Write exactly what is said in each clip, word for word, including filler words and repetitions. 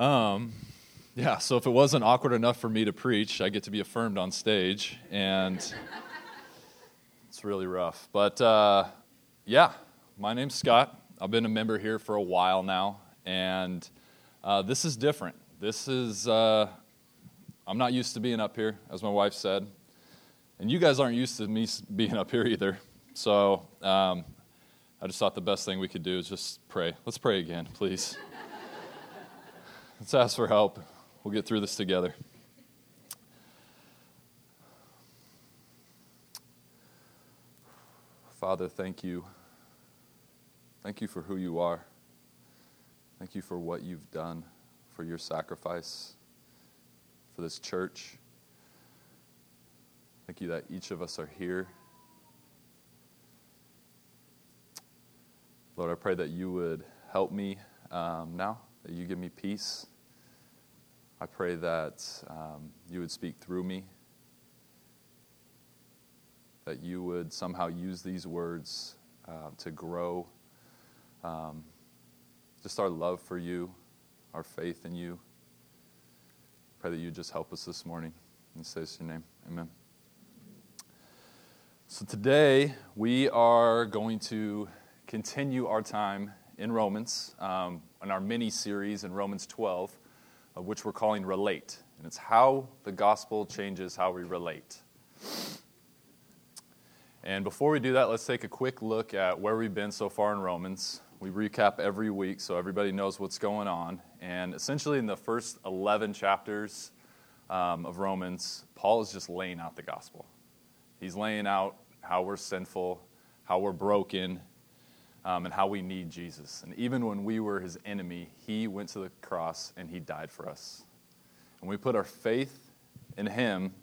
Um, yeah, so if it wasn't awkward enough for me to preach, I get to be affirmed on stage, and it's really rough. But uh, yeah, my name's Scott. I've been a member here for a while now, and uh, this is different. This is, uh, I'm not used to being up here, as my wife said, and you guys aren't used to me being up here either, so um, I just thought the best thing we could do is just pray. Let's pray again, please. Let's ask for help. We'll get through this together. Father, thank you. Thank you for who you are. Thank you for what you've done, for your sacrifice, for this church. Thank you that each of us are here. Lord, I pray that you would help me um, now, that you give me peace. I pray that um, you would speak through me, that you would somehow use these words uh, to grow um, just our love for you, our faith in you. Pray that you just help us this morning. In Jesus' name, amen. So today we are going to continue our time in Romans, um, in our mini-series in Romans twelve, uh, which we're calling Relate. And it's how the gospel changes how we relate. And before we do that, let's take a quick look at where we've been so far in Romans. We recap every week so everybody knows what's going on. And essentially in the first eleven chapters um, of Romans, Paul is just laying out the gospel. He's laying out how we're sinful, how we're broken, Um, and how we need Jesus. And even when we were his enemy, he went to the cross and he died for us. When we put our faith in him,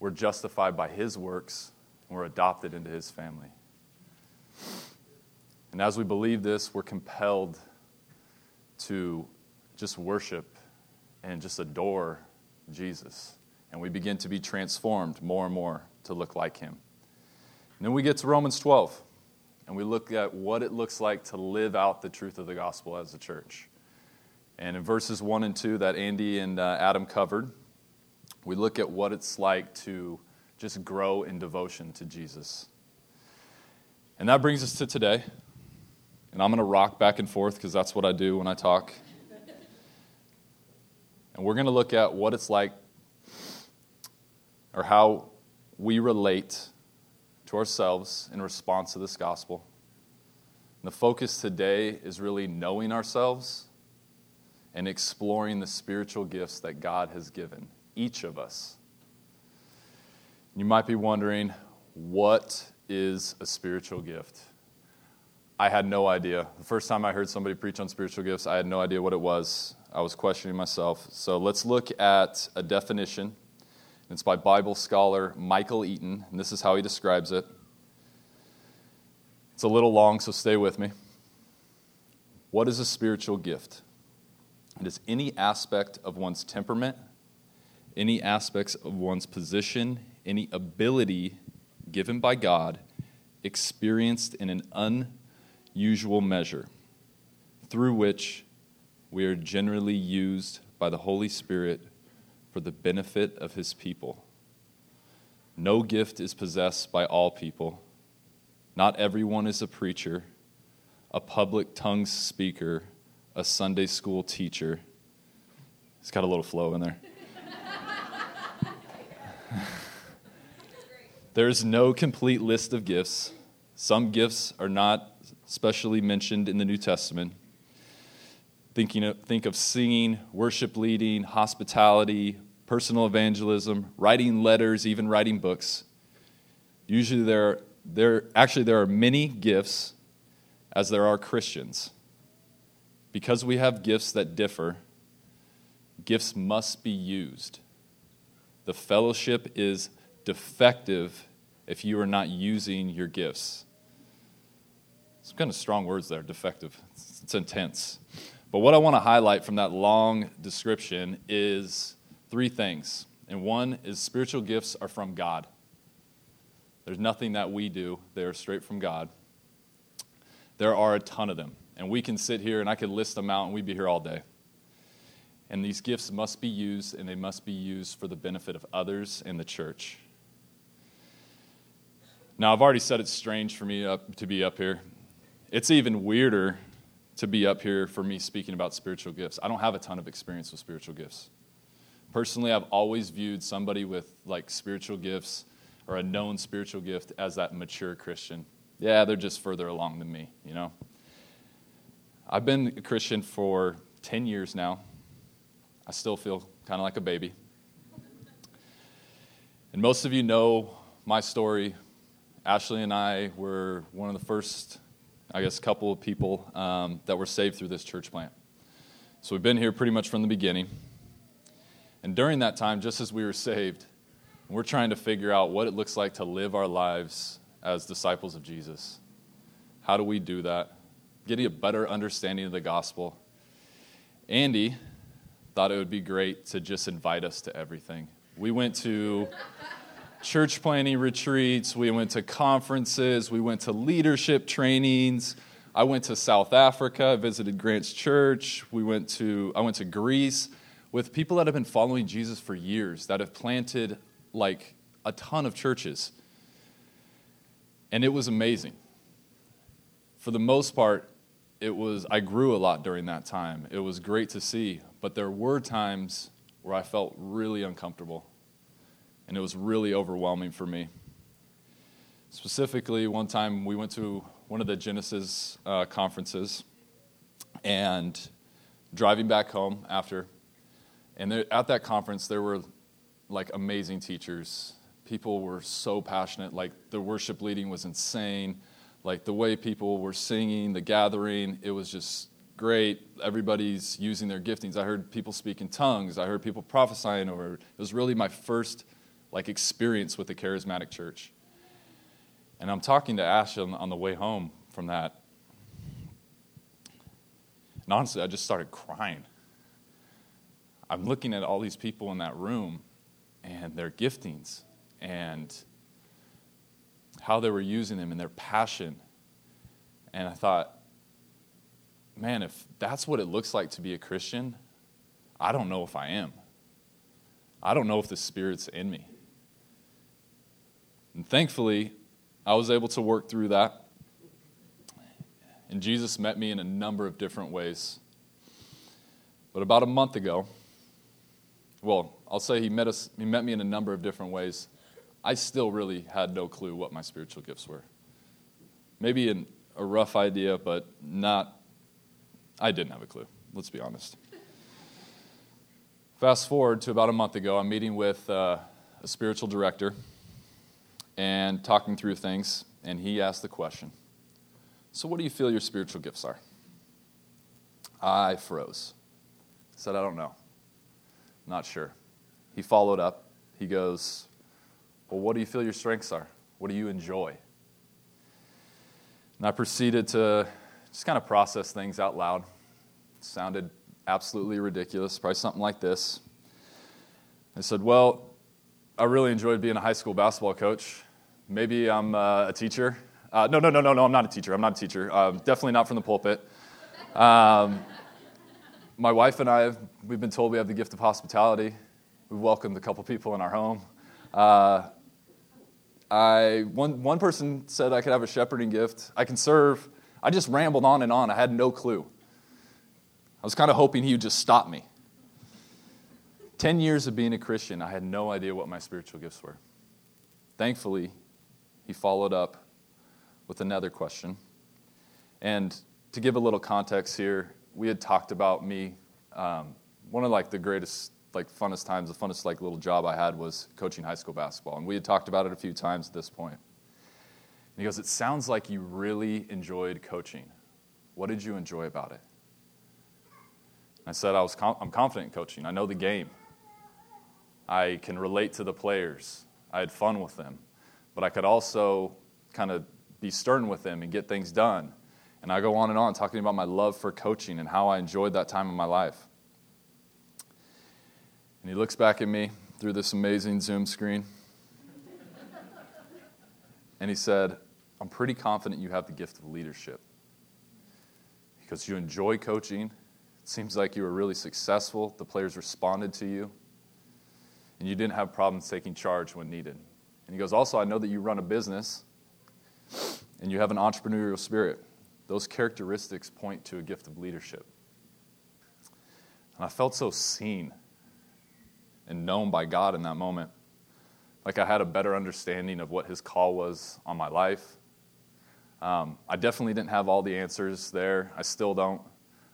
we're justified by his works, and we're adopted into his family. And as we believe this, we're compelled to just worship and just adore Jesus. And we begin to be transformed more and more to look like him. And then we get to Romans twelve. And we look at what it looks like to live out the truth of the gospel as a church. And in verses one and two that Andy and uh, Adam covered, we look at what it's like to just grow in devotion to Jesus. And that brings us to today. And I'm going to rock back and forth because that's what I do when I talk. And we're going to look at what it's like or how we relate to ourselves in response to this gospel. And the focus today is really knowing ourselves and exploring the spiritual gifts that God has given, each of us. You might be wondering, what is a spiritual gift? I had no idea. The first time I heard somebody preach on spiritual gifts, I had no idea what it was. I was questioning myself. So let's look at a definition. It's by Bible scholar Michael Eaton, and this is how he describes it. It's a little long, so stay with me. What is a spiritual gift? It is any aspect of one's temperament, any aspects of one's position, any ability given by God, experienced in an unusual measure, through which we are generally used by the Holy Spirit for the benefit of his people. No gift is possessed by all people. Not everyone is a preacher, a public tongue speaker, a Sunday school teacher. It's got a little flow in there. There is no complete list of gifts. Some gifts are not specially mentioned in the New Testament. Thinking of, think of singing, worship leading, hospitality, personal evangelism, writing letters, even writing books. Usually there, there, actually there are many gifts as there are Christians. Because we have gifts that differ, gifts must be used. The fellowship is defective if you are not using your gifts. Some kind of strong words there, defective. It's, it's intense. But what I want to highlight from that long description is three things. And one is spiritual gifts are from God. There's nothing that we do. They are straight from God. There are a ton of them. And we can sit here and I could list them out and we'd be here all day. And these gifts must be used, and they must be used for the benefit of others and the church. Now, I've already said it's strange for me up, to be up here. It's even weirder to be up here for me speaking about spiritual gifts. I don't have a ton of experience with spiritual gifts. Personally, I've always viewed somebody with like spiritual gifts or a known spiritual gift as that mature Christian. Yeah, they're just further along than me, you know. I've been a Christian for ten years now. I still feel kind of like a baby. And most of you know my story. Ashley and I were one of the first, I guess, couple of people um, that were saved through this church plant. So we've been here pretty much from the beginning. And during that time, just as we were saved, we're trying to figure out what it looks like to live our lives as disciples of Jesus. How do we do that? Getting a better understanding of the gospel. Andy thought it would be great to just invite us to everything. We went to church planning retreats, we went to conferences, we went to leadership trainings. I went to South Africa, I visited Grant's church, we went to I went to Greece with people that have been following Jesus for years, that have planted like a ton of churches. And it was amazing. For the most part, it was I grew a lot during that time. It was great to see. But there were times where I felt really uncomfortable, and it was really overwhelming for me. Specifically, one time we went to one of the Genesis uh, conferences, and driving back home after, and there, at that conference there were like amazing teachers. People were so passionate, like the worship leading was insane, like the way people were singing, the gathering, it was just great, everybody's using their giftings. I heard people speak in tongues. I heard people prophesying over it. It was really my first like experience with a charismatic church. And I'm talking to Ash on, on the way home from that. And honestly, I just started crying. I'm looking at all these people in that room and their giftings and how they were using them and their passion. And I thought, man, if that's what it looks like to be a Christian, I don't know if I am. I don't know if the Spirit's in me. And thankfully, I was able to work through that. And Jesus met me in a number of different ways. But about a month ago, well, I'll say he met us. He met me in a number of different ways. I still really had no clue what my spiritual gifts were. Maybe an, a rough idea, but not... I didn't have a clue, let's be honest. Fast forward to about a month ago, I'm meeting with uh, a spiritual director and talking through things, and he asked the question, so what do you feel your spiritual gifts are? I froze. I said, I don't know. Not sure. He followed up. He goes, well, what do you feel your strengths are? What do you enjoy? And I proceeded to just kind of process things out loud. It sounded absolutely ridiculous, probably something like this. I said, well, I really enjoyed being a high school basketball coach. Maybe I'm uh, a teacher. Uh, no, no, no, no, no, I'm not a teacher. I'm not a teacher. Uh, definitely not from the pulpit. Um, my wife and I, we've been told we have the gift of hospitality. We've welcomed a couple people in our home. Uh, I one one person said I could have a shepherding gift. I can serve. I just rambled on and on. I had no clue. I was kind of hoping he would just stop me. Ten years of being a Christian, I had no idea what my spiritual gifts were. Thankfully, he followed up with another question. And to give a little context here, we had talked about me. Um, one of like the greatest, like funnest times, the funnest like little job I had was coaching high school basketball. And we had talked about it a few times at this point. He goes, it sounds like you really enjoyed coaching. What did you enjoy about it? I said, I was com- I'm confident in coaching. I know the game. I can relate to the players. I had fun with them. But I could also kind of be stern with them and get things done. And I go on and on talking about my love for coaching and how I enjoyed that time in my life. And he looks back at me through this amazing Zoom screen. And he said, I'm pretty confident you have the gift of leadership because you enjoy coaching. It seems like you were really successful. The players responded to you. And you didn't have problems taking charge when needed. And he goes, also, I know that you run a business and you have an entrepreneurial spirit. Those characteristics point to a gift of leadership. And I felt so seen and known by God in that moment. Like I had a better understanding of what his call was on my life. Um, I definitely didn't have all the answers there. I still don't.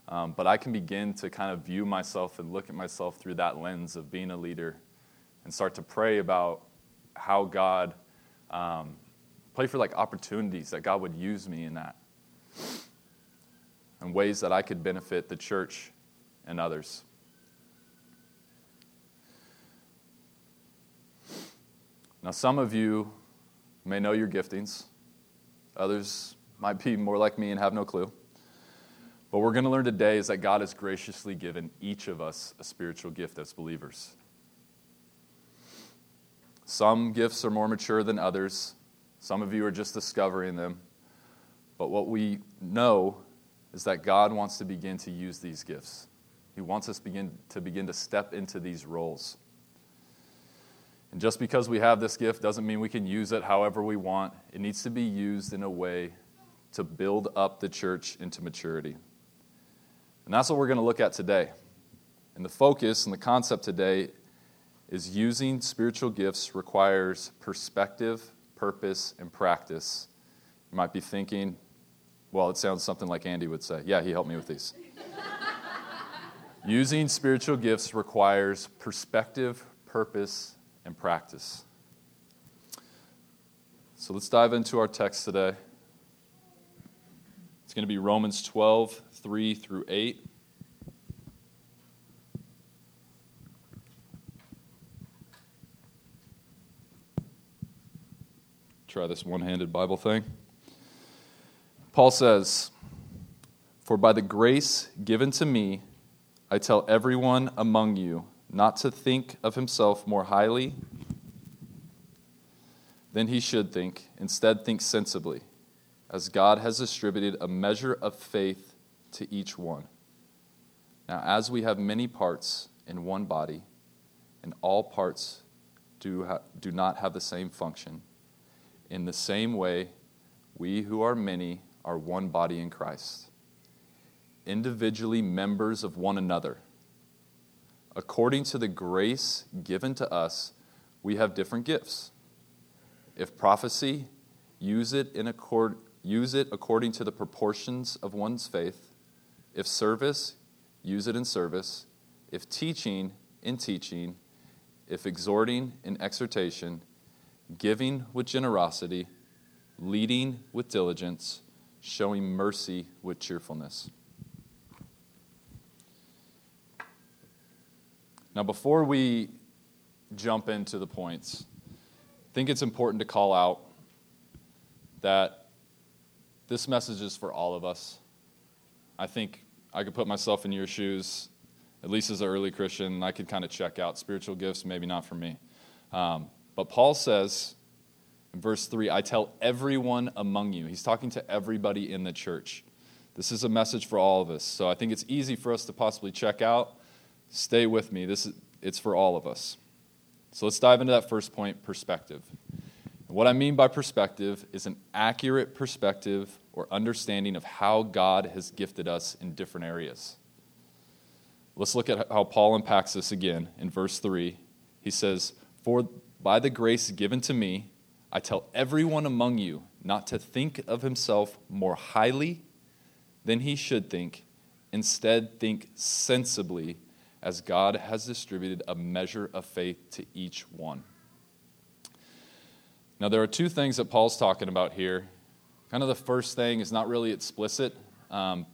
Um, but I can begin to kind of view myself and look at myself through that lens of being a leader and start to pray about how God, um, pray for like opportunities that God would use me in that and ways that I could benefit the church and others. Now, some of you may know your giftings. Others might be more like me and have no clue. What we're going to learn today is that God has graciously given each of us a spiritual gift as believers. Some gifts are more mature than others. Some of you are just discovering them. But what we know is that God wants to begin to use these gifts. He wants us begin to begin to step into these roles. And just because we have this gift doesn't mean we can use it however we want. It needs to be used in a way to build up the church into maturity. And that's what we're going to look at today. And the focus and the concept today is using spiritual gifts requires perspective, purpose, and practice. You might be thinking, well, it sounds something like Andy would say. Yeah, he helped me with these. Using spiritual gifts requires perspective, purpose, and practice. So let's dive into our text today. It's going to be Romans twelve, three through eight. Try this one-handed Bible thing. Paul says, "For by the grace given to me, I tell everyone among you, not to think of himself more highly than he should think. Instead, think sensibly, as God has distributed a measure of faith to each one. Now, as we have many parts in one body, and all parts do, ha- do not have the same function, in the same way, we who are many are one body in Christ, individually members of one another. According to the grace given to us, we have different gifts. If prophecy, use it in accord, use it according to the proportions of one's faith. If service, use it in service. If teaching, in teaching. If exhorting, in exhortation. Giving with generosity. Leading with diligence. Showing mercy with cheerfulness." Now, before we jump into the points, I think it's important to call out that this message is for all of us. I think I could put myself in your shoes, at least as an early Christian, and I could kind of check out spiritual gifts, maybe not for me. Um, but Paul says in verse three, "I tell everyone among you." He's talking to everybody in the church. This is a message for all of us. So I think it's easy for us to possibly check out. Stay with me. This is, it's for all of us. So let's dive into that first point, perspective. And what I mean by perspective is an accurate perspective or understanding of how God has gifted us in different areas. Let's look at how Paul unpacks this again in verse three. He says, "For by the grace given to me, I tell everyone among you not to think of himself more highly than he should think. Instead, think sensibly, as God has distributed a measure of faith to each one." Now, there are two things that Paul's talking about here. Kind of the first thing is not really explicit, um,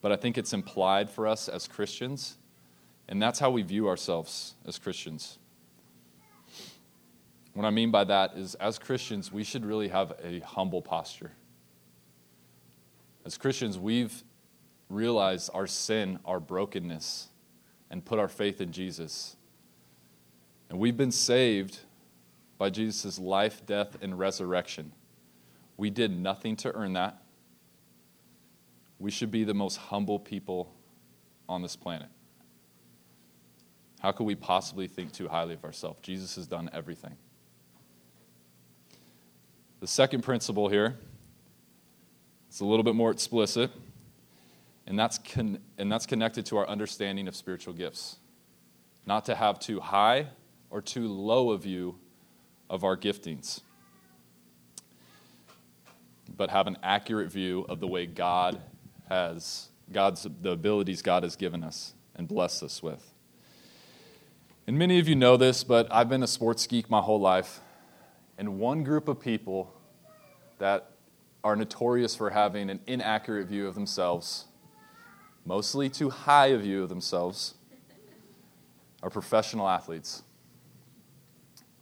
but I think it's implied for us as Christians, and that's how we view ourselves as Christians. What I mean by that is, as Christians, we should really have a humble posture. As Christians, we've realized our sin, our brokenness, and put our faith in Jesus. And we've been saved by Jesus' life, death, and resurrection. We did nothing to earn that. We should be the most humble people on this planet. How could we possibly think too highly of ourselves? Jesus has done everything. The second principle here, it's a little bit more explicit, and that's con- and that's connected to our understanding of spiritual gifts. Not to have too high or too low a view of our giftings, but have an accurate view of the way God has, God's the abilities God has given us and blessed us with. And many of you know this, but I've been a sports geek my whole life. And one group of people that are notorious for having an inaccurate view of themselves, mostly too high a view of themselves, are professional athletes.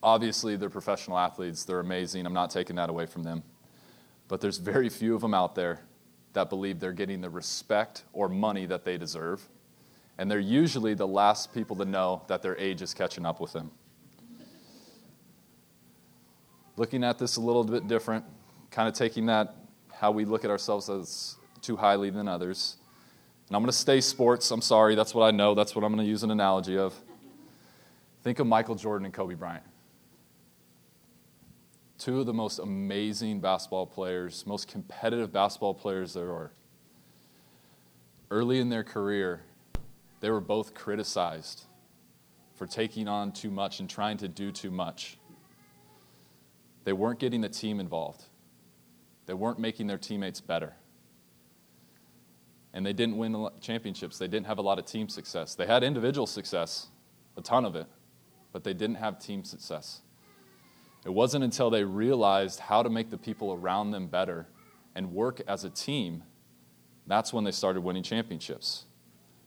Obviously, they're professional athletes. They're amazing. I'm not taking that away from them. But there's very few of them out there that believe they're getting the respect or money that they deserve. And they're usually the last people to know that their age is catching up with them. Looking at this a little bit different, kind of taking that, how we look at ourselves as too highly than others. And I'm going to stay sports. I'm sorry. That's what I know. That's what I'm going to use an analogy of. Think of Michael Jordan and Kobe Bryant. Two of the most amazing basketball players, most competitive basketball players there are. Early in their career, they were both criticized for taking on too much and trying to do too much. They weren't getting the team involved. They weren't making their teammates better. And they didn't win championships. They didn't have a lot of team success. They had individual success, a ton of it, but they didn't have team success. It wasn't until they realized how to make the people around them better and work as a team, that's when they started winning championships.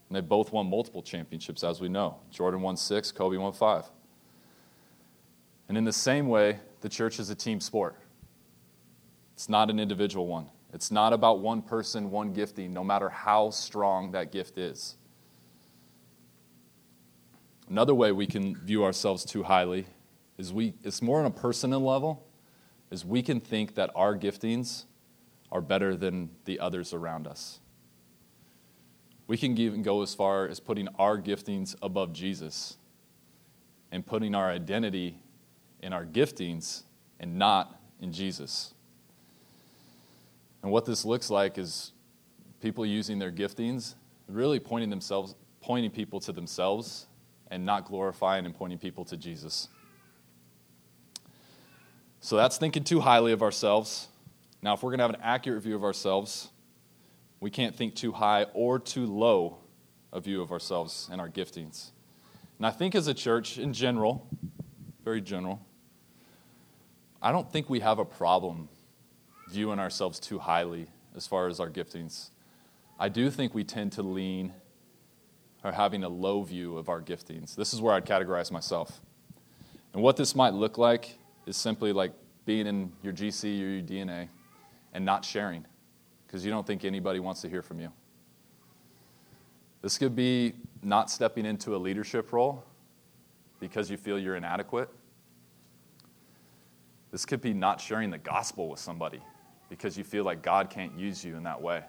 And they both won multiple championships, as we know. Jordan won six, Kobe won five. And in the same way, the church is a team sport. It's not an individual one. It's not about one person, one gifting, no matter how strong that gift is. Another way we can view ourselves too highly is we, it's more on a personal level, is we can think that our giftings are better than the others around us. We can even go as far as putting our giftings above Jesus and putting our identity in our giftings and not in Jesus. And what this looks like is people using their giftings, really pointing themselves, pointing people to themselves, and not glorifying and pointing people to Jesus. So that's thinking too highly of ourselves. Now, if we're going to have an accurate view of ourselves, we can't think too high or too low a view of ourselves and our giftings. And I think as a church in general, very general, I don't think we have a problem viewing ourselves too highly as far as our giftings. I do think we tend to lean or having a low view of our giftings. This is where I'd categorize myself. And what this might look like is simply like being in your G C or your D N A and not sharing because you don't think anybody wants to hear from you. This could be not stepping into a leadership role because you feel you're inadequate. This could be not sharing the gospel with somebody because you feel like God can't use you in that way.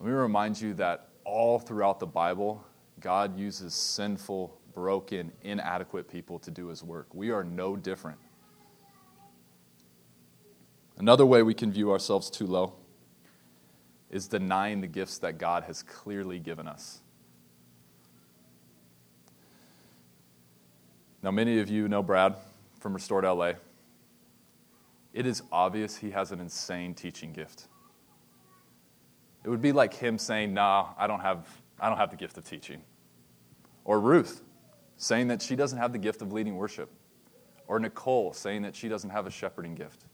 Let me remind you that all throughout the Bible, God uses sinful, broken, inadequate people to do His work. We are no different. Another way we can view ourselves too low is denying the gifts that God has clearly given us. Now, many of you know Brad from Restored L A. It is obvious he has an insane teaching gift. It would be like him saying, nah, I don't have, I don't have the gift of teaching. Or Ruth saying that she doesn't have the gift of leading worship. Or Nicole saying that she doesn't have a shepherding gift.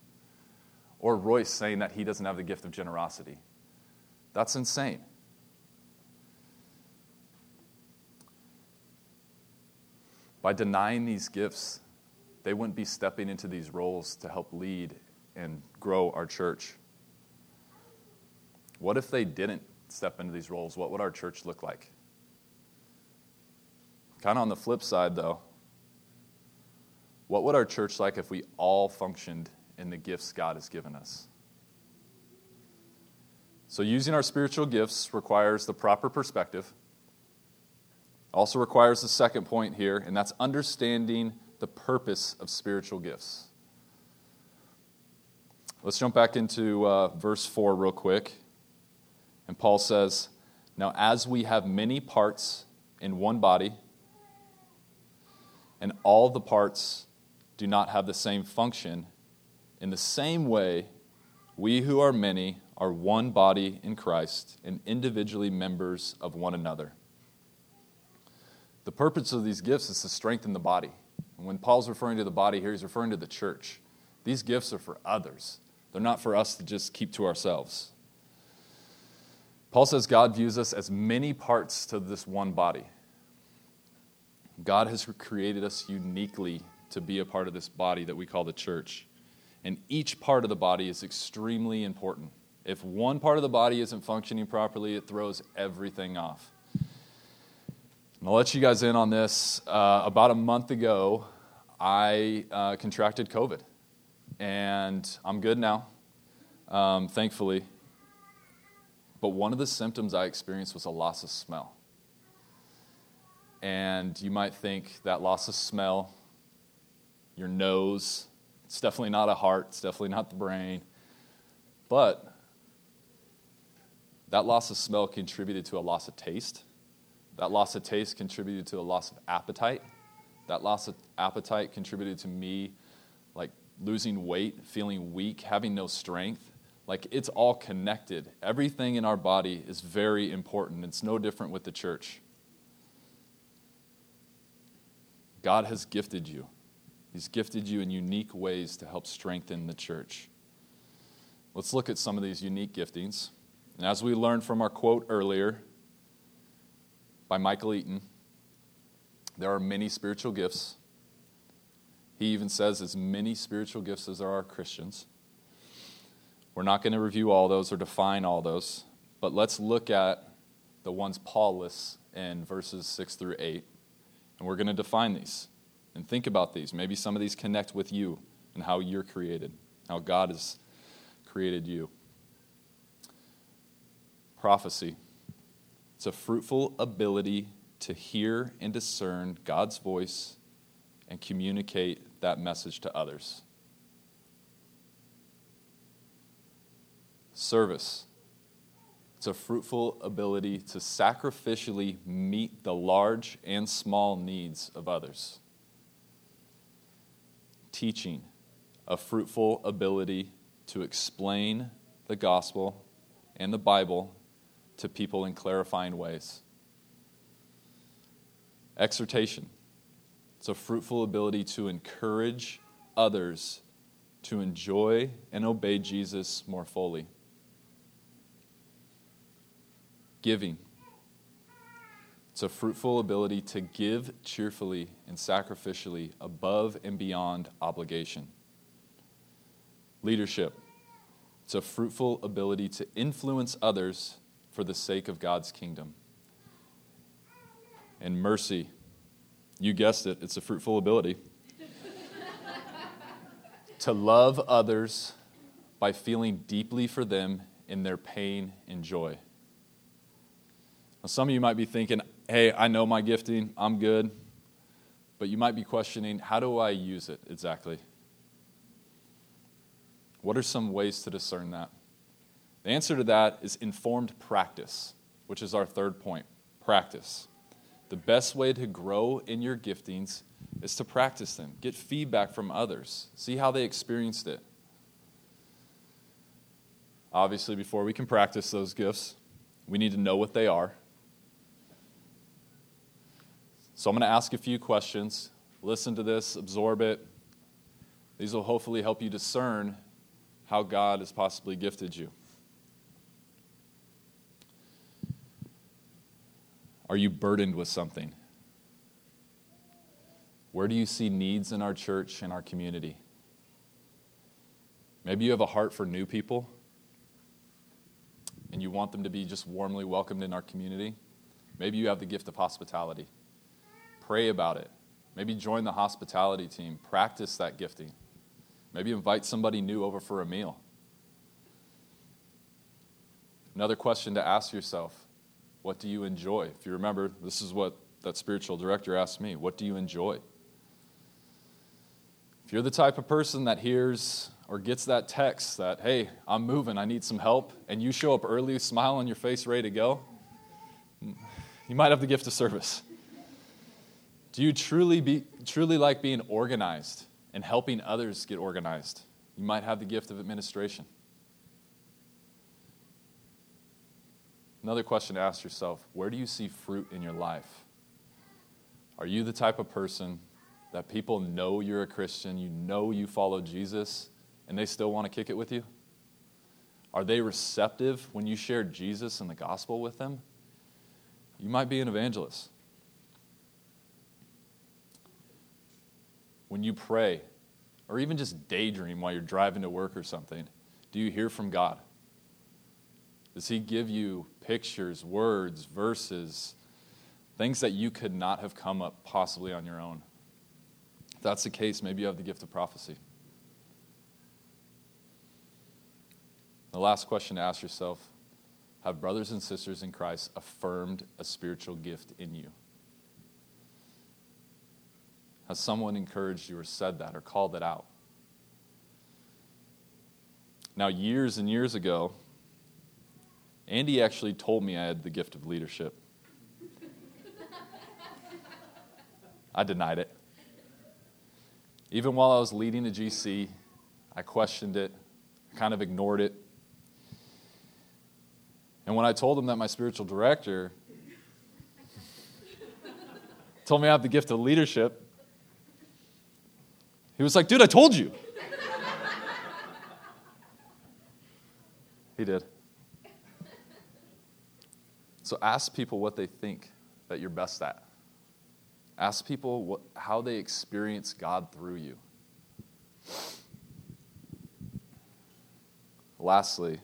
Or Royce saying that he doesn't have the gift of generosity. That's insane. By denying these gifts, they wouldn't be stepping into these roles to help lead and grow our church. What if they didn't step into these roles? What would our church look like? Kind of on the flip side, though, what would our church like if we all functioned in the gifts God has given us? So using our spiritual gifts requires the proper perspective. Also requires the second point here, and that's understanding the purpose of spiritual gifts. Let's jump back into uh, verse four real quick. And Paul says, "Now as we have many parts in one body, and all the parts do not have the same function, in the same way, we who are many are one body in Christ and individually members of one another." The purpose of these gifts is to strengthen the body. And when Paul's referring to the body here, he's referring to the church. These gifts are for others. They're not for us to just keep to ourselves. Paul says God views us as many parts to this one body. God has created us uniquely to be a part of this body that we call the church. And each part of the body is extremely important. If one part of the body isn't functioning properly, it throws everything off. And I'll let you guys in on this. Uh, about a month ago, I uh, contracted COVID. And I'm good now, um, thankfully. But one of the symptoms I experienced was a loss of smell. And you might think that loss of smell, your nose, it's definitely not a heart, it's definitely not the brain. But that loss of smell contributed to a loss of taste. That loss of taste contributed to a loss of appetite. That loss of appetite contributed to me, like, losing weight, feeling weak, having no strength. Like, it's all connected. Everything in our body is very important. It's no different with the church. God has gifted you. He's gifted you in unique ways to help strengthen the church. Let's look at some of these unique giftings. And as we learned from our quote earlier by Michael Eaton, there are many spiritual gifts. He even says as many spiritual gifts as there are Christians. We're not going to review all those or define all those, but let's look at the ones Paul lists in verses six through eight, and we're going to define these and think about these. Maybe some of these connect with you and how you're created, how God has created you. Prophecy. It's a fruitful ability to hear and discern God's voice and communicate that message to others. Service. It's a fruitful ability to sacrificially meet the large and small needs of others. Teaching. A fruitful ability to explain the gospel and the Bible to people in clarifying ways. Exhortation. It's a fruitful ability to encourage others to enjoy and obey Jesus more fully. Giving. It's a fruitful ability to give cheerfully and sacrificially above and beyond obligation. Leadership. It's a fruitful ability to influence others for the sake of God's kingdom. And mercy. You guessed it, it's a fruitful ability to love others by feeling deeply for them in their pain and joy. Now, some of you might be thinking, hey, I know my gifting, I'm good. But you might be questioning, how do I use it exactly? What are some ways to discern that? The answer to that is informed practice, which is our third point, practice. The best way to grow in your giftings is to practice them. Get feedback from others. See how they experienced it. Obviously, before we can practice those gifts, we need to know what they are. So I'm going to ask a few questions. Listen to this, absorb it. These will hopefully help you discern how God has possibly gifted you. Are you burdened with something? Where do you see needs in our church and our community? Maybe you have a heart for new people, and you want them to be just warmly welcomed in our community. Maybe you have the gift of hospitality. Pray about it. Maybe join the hospitality team. Practice that gifting. Maybe invite somebody new over for a meal. Another question to ask yourself, what do you enjoy? If you remember, this is what that spiritual director asked me, what do you enjoy? If you're the type of person that hears or gets that text that, hey, I'm moving, I need some help, and you show up early, smile on your face, ready to go, you might have the gift of service. Do you truly be truly like being organized and helping others get organized? You might have the gift of administration. Another question to ask yourself, where do you see fruit in your life? Are you the type of person that people know you're a Christian, you know you follow Jesus, and they still want to kick it with you? Are they receptive when you share Jesus and the gospel with them? You might be an evangelist. When you pray, or even just daydream while you're driving to work or something, do you hear from God? Does He give you pictures, words, verses, things that you could not have come up possibly on your own? If that's the case, maybe you have the gift of prophecy. The last question to ask yourself, have brothers and sisters in Christ affirmed a spiritual gift in you? Has someone encouraged you or said that or called it out? Now, years and years ago, Andy actually told me I had the gift of leadership. I denied it. Even while I was leading a G C, I questioned it, I kind of ignored it. And when I told him that my spiritual director told me I have the gift of leadership, he was like, dude, I told you. He did. So ask people what they think that you're best at. Ask people what, how they experience God through you. Lastly,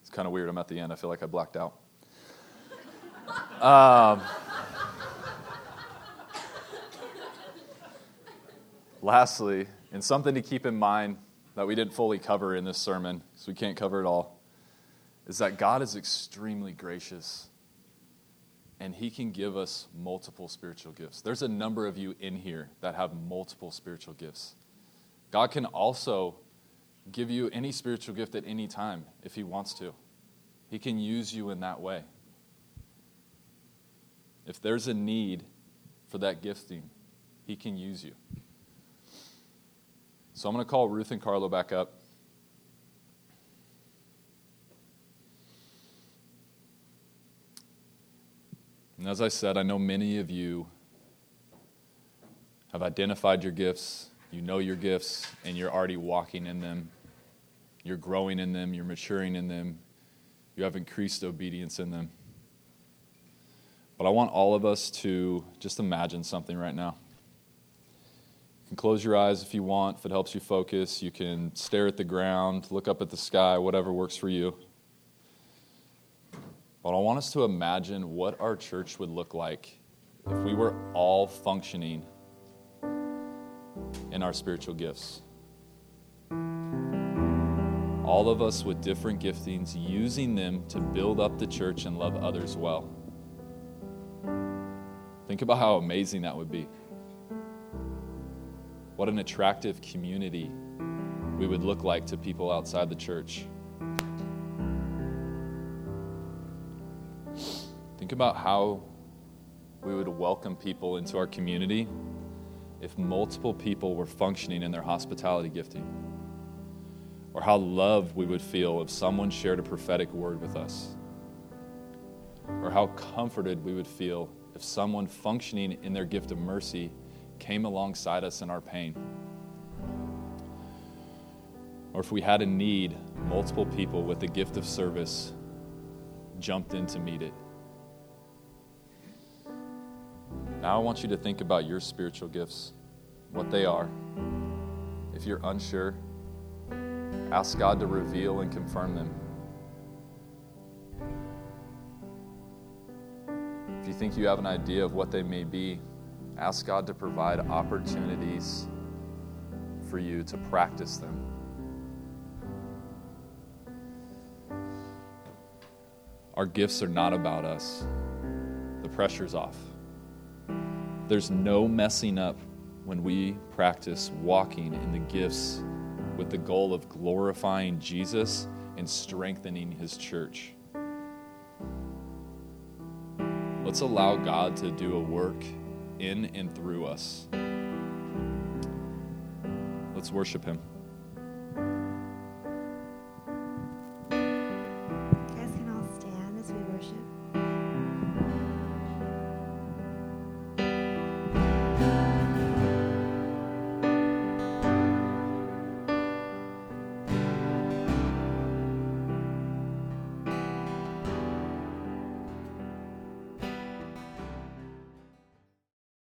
it's kind of weird. I'm at the end. I feel like I blacked out. Um, lastly, and something to keep in mind that we didn't fully cover in this sermon, because we can't cover it all, is that God is extremely gracious. And He can give us multiple spiritual gifts. There's a number of you in here that have multiple spiritual gifts. God can also give you any spiritual gift at any time if He wants to. He can use you in that way. If there's a need for that gifting, He can use you. So I'm going to call Ruth and Carlo back up. And as I said, I know many of you have identified your gifts, you know your gifts, and you're already walking in them. You're growing in them, you're maturing in them, you have increased obedience in them. But I want all of us to just imagine something right now. You can close your eyes if you want, if it helps you focus. You can stare at the ground, look up at the sky, whatever works for you. But I want us to imagine what our church would look like if we were all functioning in our spiritual gifts. All of us with different giftings, using them to build up the church and love others well. Think about how amazing that would be. What an attractive community we would look like to people outside the church. Think about how we would welcome people into our community if multiple people were functioning in their hospitality gifting, or how loved we would feel if someone shared a prophetic word with us, or how comforted we would feel if someone functioning in their gift of mercy came alongside us in our pain, or if we had a need, multiple people with the gift of service jumped in to meet it. Now I want you to think about your spiritual gifts, what they are. If you're unsure, ask God to reveal and confirm them. If you think you have an idea of what they may be, ask God to provide opportunities for you to practice them. Our gifts are not about us. The pressure's off. There's no messing up when we practice walking in the gifts with the goal of glorifying Jesus and strengthening his church. Let's allow God to do a work in and through us. Let's worship him.